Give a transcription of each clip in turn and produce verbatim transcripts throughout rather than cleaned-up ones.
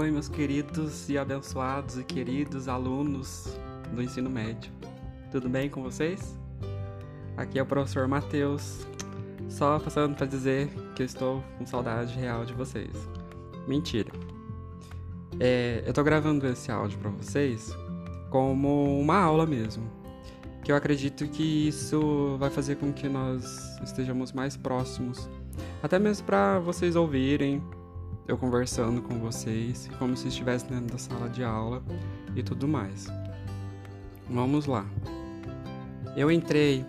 Oi, meus queridos e abençoados e queridos alunos do ensino médio. Tudo bem com vocês? Aqui é o professor Matheus, só passando para dizer que eu estou com saudade real de vocês. Mentira. É, eu tô gravando esse áudio para vocês como uma aula mesmo, que eu acredito que isso vai fazer com que nós estejamos mais próximos, até mesmo para vocês ouvirem eu conversando com vocês, como se estivesse dentro da sala de aula e tudo mais. Vamos lá. Eu entrei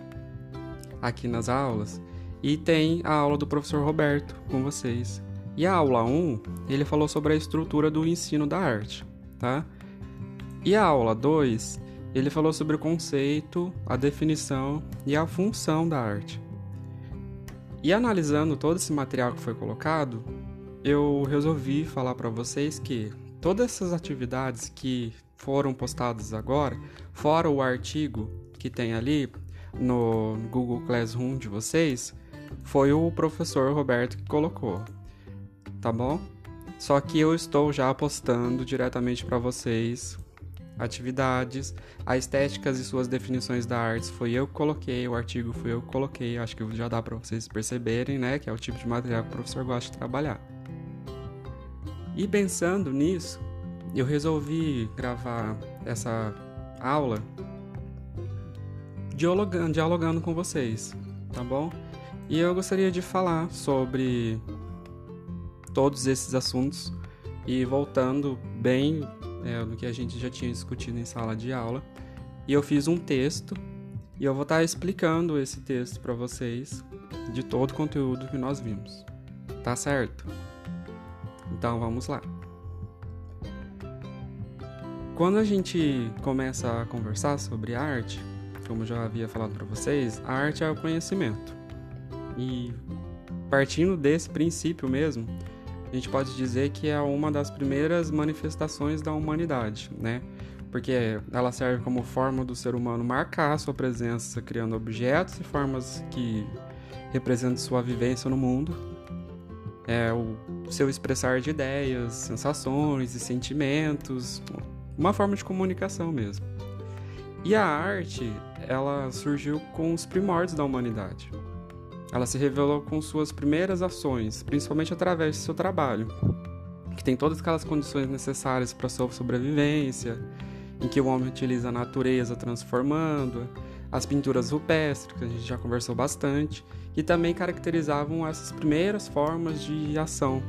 aqui nas aulas e tem a aula do professor Roberto com vocês. E a aula um, ele falou sobre a estrutura do ensino da arte, tá? E a aula dois, ele falou sobre o conceito, a definição e a função da arte. E analisando todo esse material que foi colocado, eu resolvi falar para vocês que todas essas atividades que foram postadas agora, fora o artigo que tem ali no Google Classroom de vocês, foi o professor Roberto que colocou, tá bom? Só que eu estou já postando diretamente para vocês atividades, a estéticas e suas definições da arte foi eu que coloquei, o artigo foi eu que coloquei, acho que já dá para vocês perceberem, né, que é o tipo de material que o professor gosta de trabalhar. E pensando nisso, eu resolvi gravar essa aula dialogando, dialogando com vocês, tá bom? E eu gostaria de falar sobre todos esses assuntos e voltando bem é, no que a gente já tinha discutido em sala de aula. E eu fiz um texto e eu vou estar explicando esse texto para vocês de todo o conteúdo que nós vimos, tá certo? Então, vamos lá. Quando a gente começa a conversar sobre arte, como eu já havia falado para vocês, a arte é o conhecimento. E partindo desse princípio mesmo, a gente pode dizer que é uma das primeiras manifestações da humanidade, né? Porque ela serve como forma do ser humano marcar sua presença, criando objetos e formas que representam sua vivência no mundo. É o seu expressar de ideias, sensações e sentimentos, uma forma de comunicação mesmo. E a arte, ela surgiu com os primórdios da humanidade. Ela se revelou com suas primeiras ações, principalmente através do seu trabalho, que tem todas aquelas condições necessárias para a sua sobrevivência, em que o homem utiliza a natureza transformando-a, as pinturas rupestres, que a gente já conversou bastante, que também caracterizavam essas primeiras formas de ação,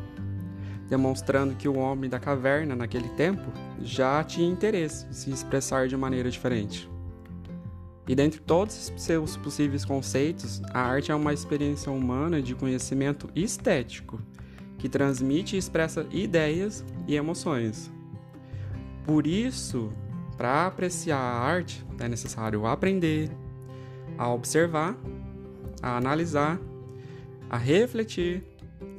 demonstrando que o homem da caverna, naquele tempo, já tinha interesse em se expressar de maneira diferente. E dentre todos os seus possíveis conceitos, a arte é uma experiência humana de conhecimento estético, que transmite e expressa ideias e emoções. Por isso, para apreciar a arte, é necessário aprender, a observar, a analisar, a refletir,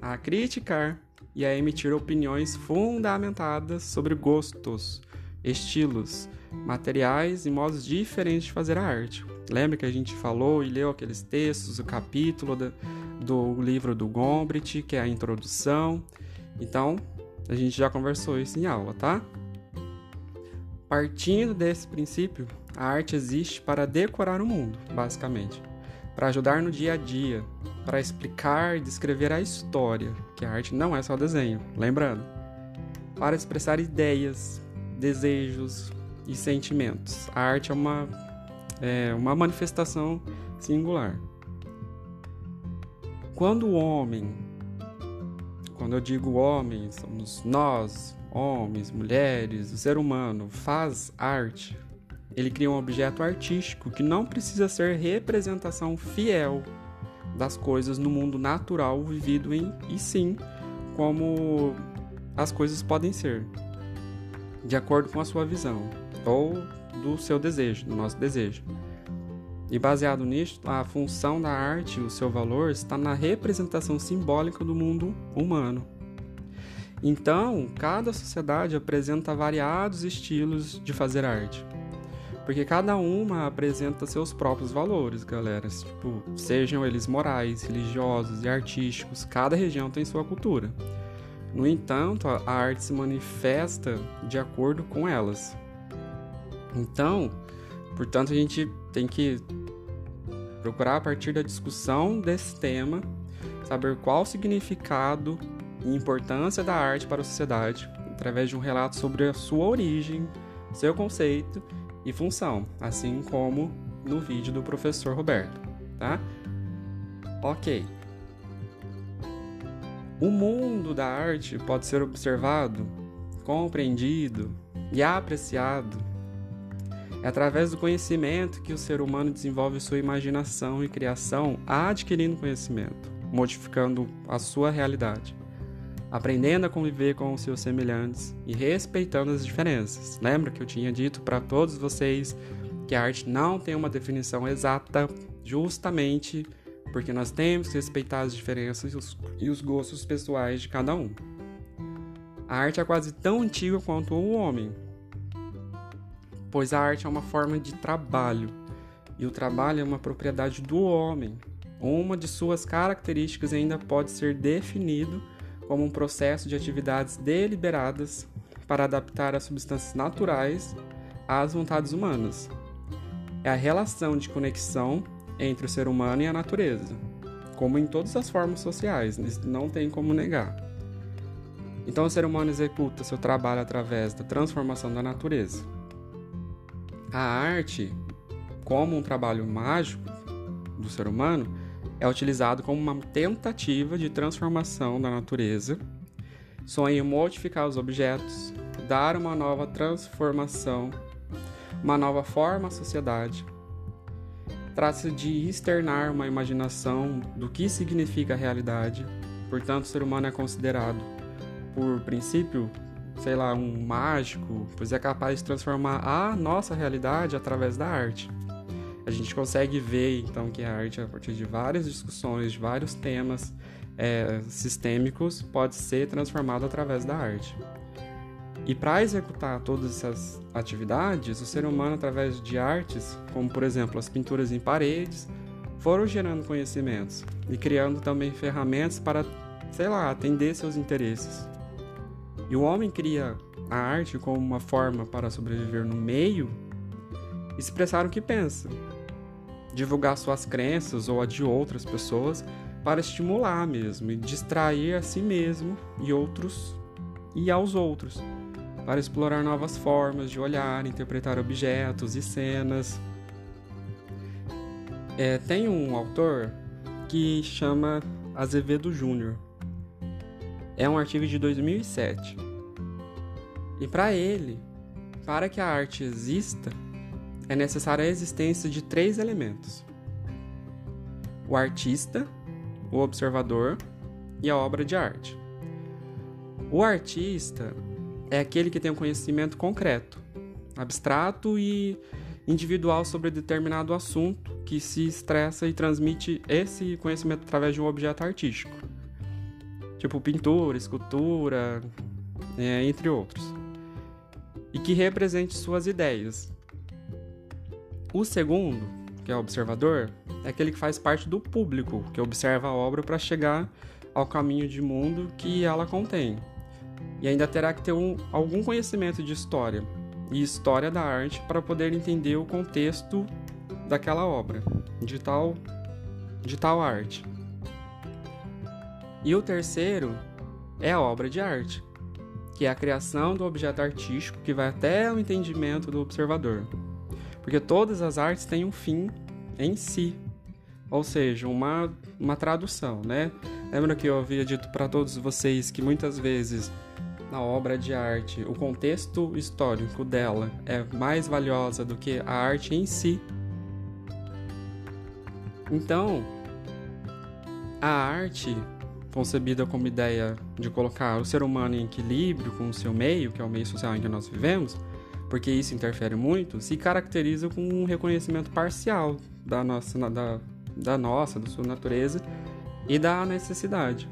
a criticar e a emitir opiniões fundamentadas sobre gostos, estilos, materiais e modos diferentes de fazer a arte. Lembra que a gente falou e leu aqueles textos, o capítulo do, do livro do Gombrich, que é a introdução? Então, a gente já conversou isso em aula, tá? Partindo desse princípio, a arte existe para decorar o mundo, basicamente, para ajudar no dia a dia, para explicar e descrever a história, que a arte não é só desenho, lembrando, para expressar ideias, desejos e sentimentos. A arte é uma, é, uma manifestação singular. Quando o homem, quando eu digo homem, somos nós, homens, mulheres, o ser humano faz arte, ele cria um objeto artístico que não precisa ser representação fiel das coisas no mundo natural vivido em, e sim como as coisas podem ser, de acordo com a sua visão ou do seu desejo, do nosso desejo. E baseado nisso, a função da arte, o seu valor, está na representação simbólica do mundo humano. Então, cada sociedade apresenta variados estilos de fazer arte, porque cada uma apresenta seus próprios valores, galera. Tipo, sejam eles morais, religiosos e artísticos, cada região tem sua cultura. No entanto, a arte se manifesta de acordo com elas. Então, portanto, a gente tem que procurar, a partir da discussão desse tema, saber qual o significado e importância da arte para a sociedade, através de um relato sobre a sua origem, seu conceito e função, assim como no vídeo do professor Roberto, tá? Ok. O mundo da arte pode ser observado, compreendido e apreciado através do conhecimento que o ser humano desenvolve sua imaginação e criação, adquirindo conhecimento, modificando a sua realidade, aprendendo a conviver com os seus semelhantes e respeitando as diferenças. Lembra que eu tinha dito para todos vocês que a arte não tem uma definição exata, justamente porque nós temos que respeitar as diferenças e os, e os gostos pessoais de cada um. A arte é quase tão antiga quanto o homem, pois a arte é uma forma de trabalho, e o trabalho é uma propriedade do homem. Uma de suas características ainda pode ser definido como um processo de atividades deliberadas para adaptar as substâncias naturais às vontades humanas. É a relação de conexão entre o ser humano e a natureza, como em todas as formas sociais, não tem como negar. Então, o ser humano executa seu trabalho através da transformação da natureza. A arte, como um trabalho mágico do ser humano, é utilizado como uma tentativa de transformação da natureza, sonha em modificar os objetos, dar uma nova transformação, uma nova forma à sociedade. Trata-se de externar uma imaginação do que significa a realidade. Portanto, o ser humano é considerado, por princípio, sei lá, um mágico, pois é capaz de transformar a nossa realidade através da arte. A gente consegue ver, então, que a arte, a partir de várias discussões, de vários temas é, sistêmicos, pode ser transformada através da arte. E para executar todas essas atividades, o ser humano, através de artes, como, por exemplo, as pinturas em paredes, foram gerando conhecimentos e criando também ferramentas para, sei lá, atender seus interesses. E o homem cria a arte como uma forma para sobreviver no meio, expressar o que pensa, divulgar suas crenças ou a de outras pessoas para estimular mesmo e distrair a si mesmo e outros e aos outros, para explorar novas formas de olhar, interpretar objetos e cenas. É, tem um autor que chama Azevedo Júnior. É um artigo de dois mil e sete. E para ele, para que a arte exista, é necessária a existência de três elementos: o artista, o observador e a obra de arte. O artista é aquele que tem um conhecimento concreto, abstrato e individual sobre determinado assunto, que se expressa e transmite esse conhecimento através de um objeto artístico, tipo pintura, escultura, é, entre outros, e que represente suas ideias. O segundo, que é o observador, é aquele que faz parte do público, que observa a obra para chegar ao caminho de mundo que ela contém. E ainda terá que ter um, algum conhecimento de história e história da arte para poder entender o contexto daquela obra, de tal, de tal arte. E o terceiro é a obra de arte, que é a criação do objeto artístico que vai até o entendimento do observador. Porque todas as artes têm um fim em si, ou seja, uma, uma tradução, né? Lembra que eu havia dito para todos vocês que muitas vezes na obra de arte o contexto histórico dela é mais valiosa do que a arte em si? Então, a arte, concebida como ideia de colocar o ser humano em equilíbrio com o seu meio, que é o meio social em que nós vivemos, porque isso interfere muito, se caracteriza com um reconhecimento parcial da nossa, da, da nossa, da sua natureza e da necessidade,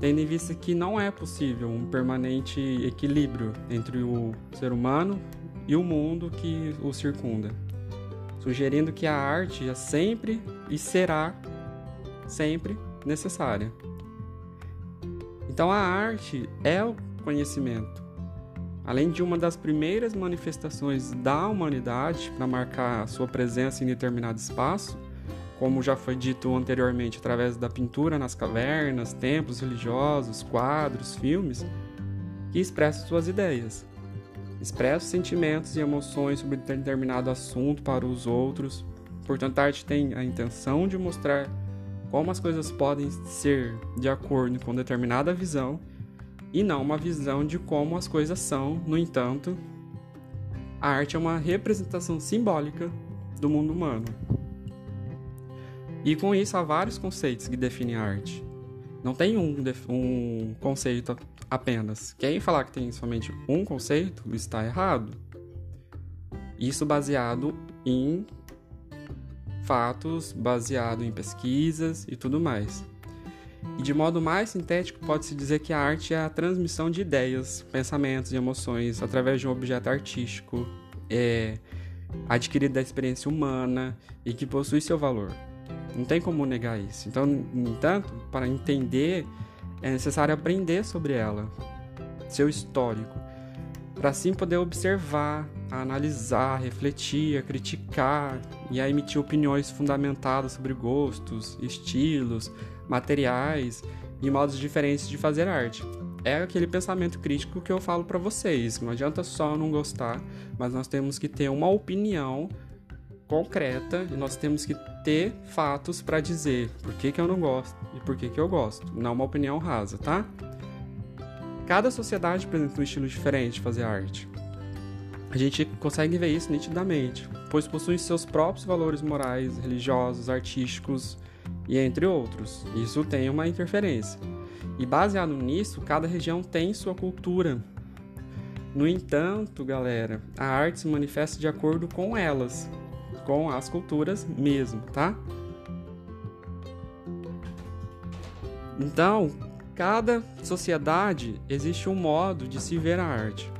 tendo em vista que não é possível um permanente equilíbrio entre o ser humano e o mundo que o circunda, sugerindo que a arte é sempre e será sempre necessária. Então, a arte é o conhecimento. Além de uma das primeiras manifestações da humanidade para marcar a sua presença em determinado espaço, como já foi dito anteriormente, através da pintura nas cavernas, templos religiosos, quadros, filmes, que expressam suas ideias. Expressa sentimentos e emoções sobre determinado assunto para os outros. Portanto, a arte tem a intenção de mostrar como as coisas podem ser de acordo com determinada visão e não uma visão de como as coisas são. No entanto, a arte é uma representação simbólica do mundo humano. E com isso há vários conceitos que definem a arte. Não tem um, um conceito apenas. Quem falar que tem somente um conceito está errado. Isso baseado em fatos, baseado em pesquisas e tudo mais. E de modo mais sintético, pode-se dizer que a arte é a transmissão de ideias, pensamentos e emoções através de um objeto artístico, é, adquirido da experiência humana e que possui seu valor. Não tem como negar isso. Então, no entanto, para entender, é necessário aprender sobre ela, seu histórico, para assim poder observar, analisar, refletir, criticar e a emitir opiniões fundamentadas sobre gostos, estilos, materiais e modos diferentes de fazer arte. É aquele pensamento crítico que eu falo para vocês. Não adianta só não gostar, mas nós temos que ter uma opinião concreta e nós temos que ter fatos para dizer por que que eu não gosto e por que que eu gosto, não uma opinião rasa, tá? Cada sociedade apresenta um estilo diferente de fazer arte. A gente consegue ver isso nitidamente, pois possui seus próprios valores morais, religiosos, artísticos e entre outros. Isso tem uma interferência. E baseado nisso, cada região tem sua cultura. No entanto, galera, a arte se manifesta de acordo com elas, com as culturas mesmo, tá? Então, cada sociedade existe um modo de se ver a arte.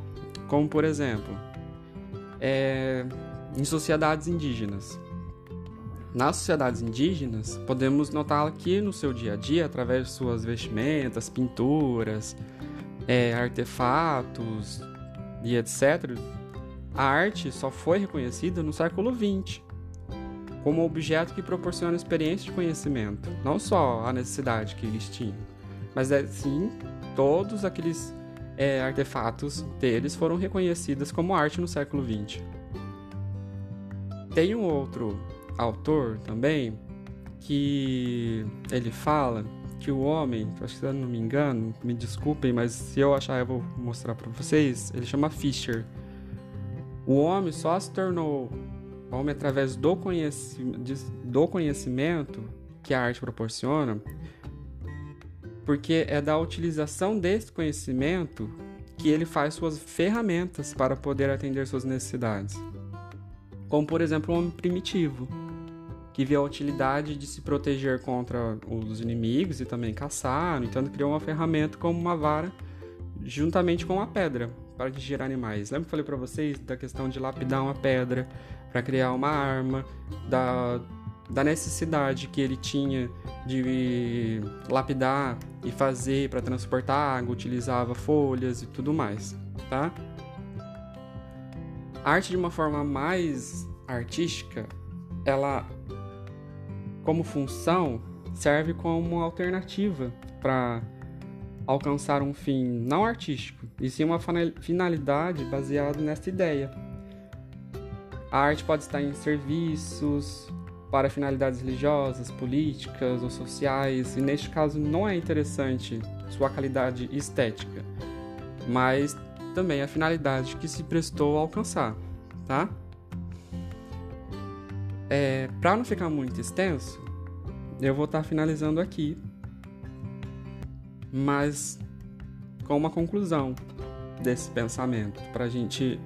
Como, por exemplo, é, em sociedades indígenas. Nas sociedades indígenas, podemos notar aqui no seu dia a dia, através de suas vestimentas, pinturas, é, artefatos e etcétera, a arte só foi reconhecida no século vinte, como objeto que proporciona experiência de conhecimento, não só a necessidade que eles tinham, mas sim todos aqueles é, artefatos deles foram reconhecidas como arte no século vinte. Tem um outro autor também que ele fala que o homem, acho que se eu não me engano, me desculpem, mas se eu achar eu vou mostrar para vocês, ele chama Fisher. O homem só se tornou homem através do conhecimento, do conhecimento que a arte proporciona, porque é da utilização desse conhecimento que ele faz suas ferramentas para poder atender suas necessidades. Como, por exemplo, o homem primitivo, que vê a utilidade de se proteger contra os inimigos e também caçar, no entanto, criou uma ferramenta como uma vara juntamente com uma pedra para atingir animais. Lembra que eu falei para vocês da questão de lapidar uma pedra para criar uma arma, da, da necessidade que ele tinha de lapidar e fazer para transportar água, utilizava folhas e tudo mais, tá? A arte, de uma forma mais artística, ela, como função, serve como alternativa para alcançar um fim não artístico, e sim uma finalidade baseada nessa ideia. A arte pode estar em serviços para finalidades religiosas, políticas ou sociais, e neste caso não é interessante sua qualidade estética, mas também a finalidade que se prestou a alcançar, tá? É, para não ficar muito extenso, eu vou estar finalizando aqui, mas com uma conclusão desse pensamento, para a gente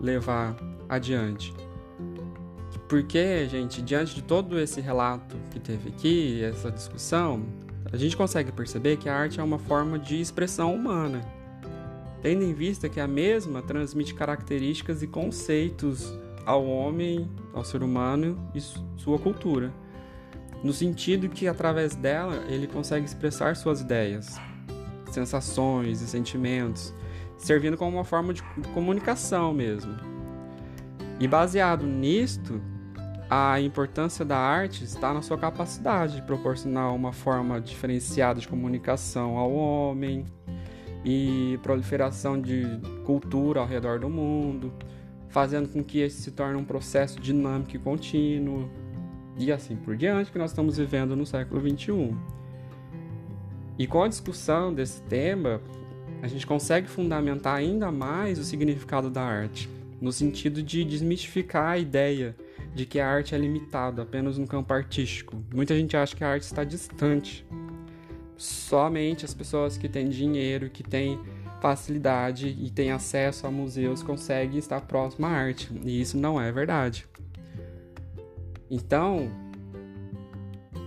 levar adiante. Porque, gente, diante de todo esse relato que teve aqui, essa discussão, a gente consegue perceber que a arte é uma forma de expressão humana, tendo em vista que a mesma transmite características e conceitos ao homem, ao ser humano e sua cultura, no sentido que, através dela, ele consegue expressar suas ideias, sensações e sentimentos, servindo como uma forma de comunicação mesmo. E baseado nisto, a importância da arte está na sua capacidade de proporcionar uma forma diferenciada de comunicação ao homem e proliferação de cultura ao redor do mundo, fazendo com que esse se torne um processo dinâmico e contínuo, e assim por diante, que nós estamos vivendo no século vinte e um. E com a discussão desse tema, a gente consegue fundamentar ainda mais o significado da arte, no sentido de desmistificar a ideia de que a arte é limitada apenas no campo artístico. Muita gente acha que a arte está distante. Somente as pessoas que têm dinheiro, que têm facilidade e têm acesso a museus conseguem estar próximo à arte. E isso não é verdade. Então,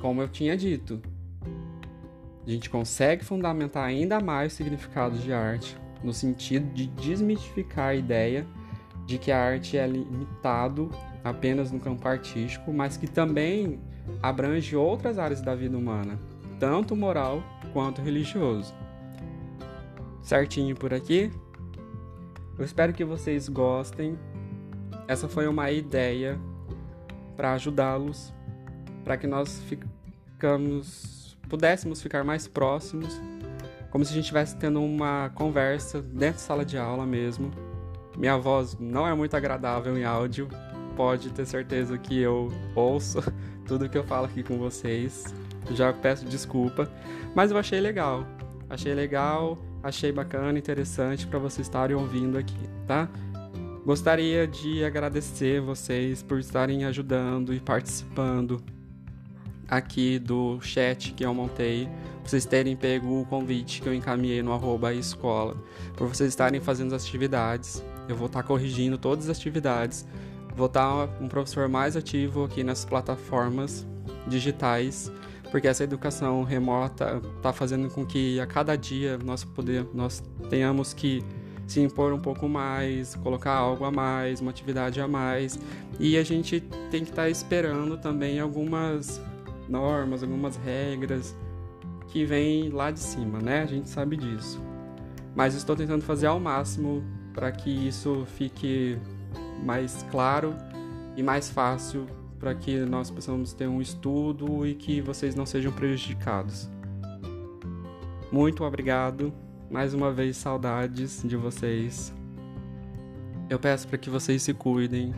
como eu tinha dito, a gente consegue fundamentar ainda mais o significado de arte, no sentido de desmistificar a ideia de que a arte é limitado apenas no campo artístico, mas que também abrange outras áreas da vida humana, tanto moral quanto religioso. Certinho por aqui? Eu espero que vocês gostem. Essa foi uma ideia para ajudá-los, para que nós ficamos, pudéssemos ficar mais próximos, como se a gente estivesse tendo uma conversa dentro da sala de aula mesmo. Minha voz não é muito agradável em áudio, pode ter certeza que eu ouço tudo que eu falo aqui com vocês, já peço desculpa, mas eu achei legal, achei legal, achei bacana, interessante para vocês estarem ouvindo aqui, tá? Gostaria de agradecer vocês por estarem ajudando e participando aqui do chat que eu montei, pra vocês terem pego o convite que eu encaminhei no arroba escola, por vocês estarem fazendo as atividades, eu vou estar corrigindo todas as atividades, vou estar um professor mais ativo aqui nas plataformas digitais, porque essa educação remota está fazendo com que a cada dia nós, poder, nós tenhamos que se impor um pouco mais, colocar algo a mais, uma atividade a mais, e a gente tem que estar esperando também algumas normas, algumas regras que vêm lá de cima, né? A gente sabe disso. Mas estou tentando fazer ao máximo para que isso fique mais claro e mais fácil para que nós possamos ter um estudo e que vocês não sejam prejudicados. Muito obrigado, mais uma vez saudades de vocês. Eu peço para que vocês se cuidem,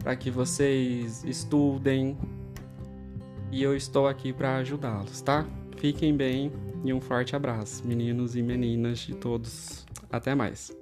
para que vocês estudem e eu estou aqui para ajudá-los, tá? Fiquem bem e um forte abraço, meninos e meninas de todos. Até mais.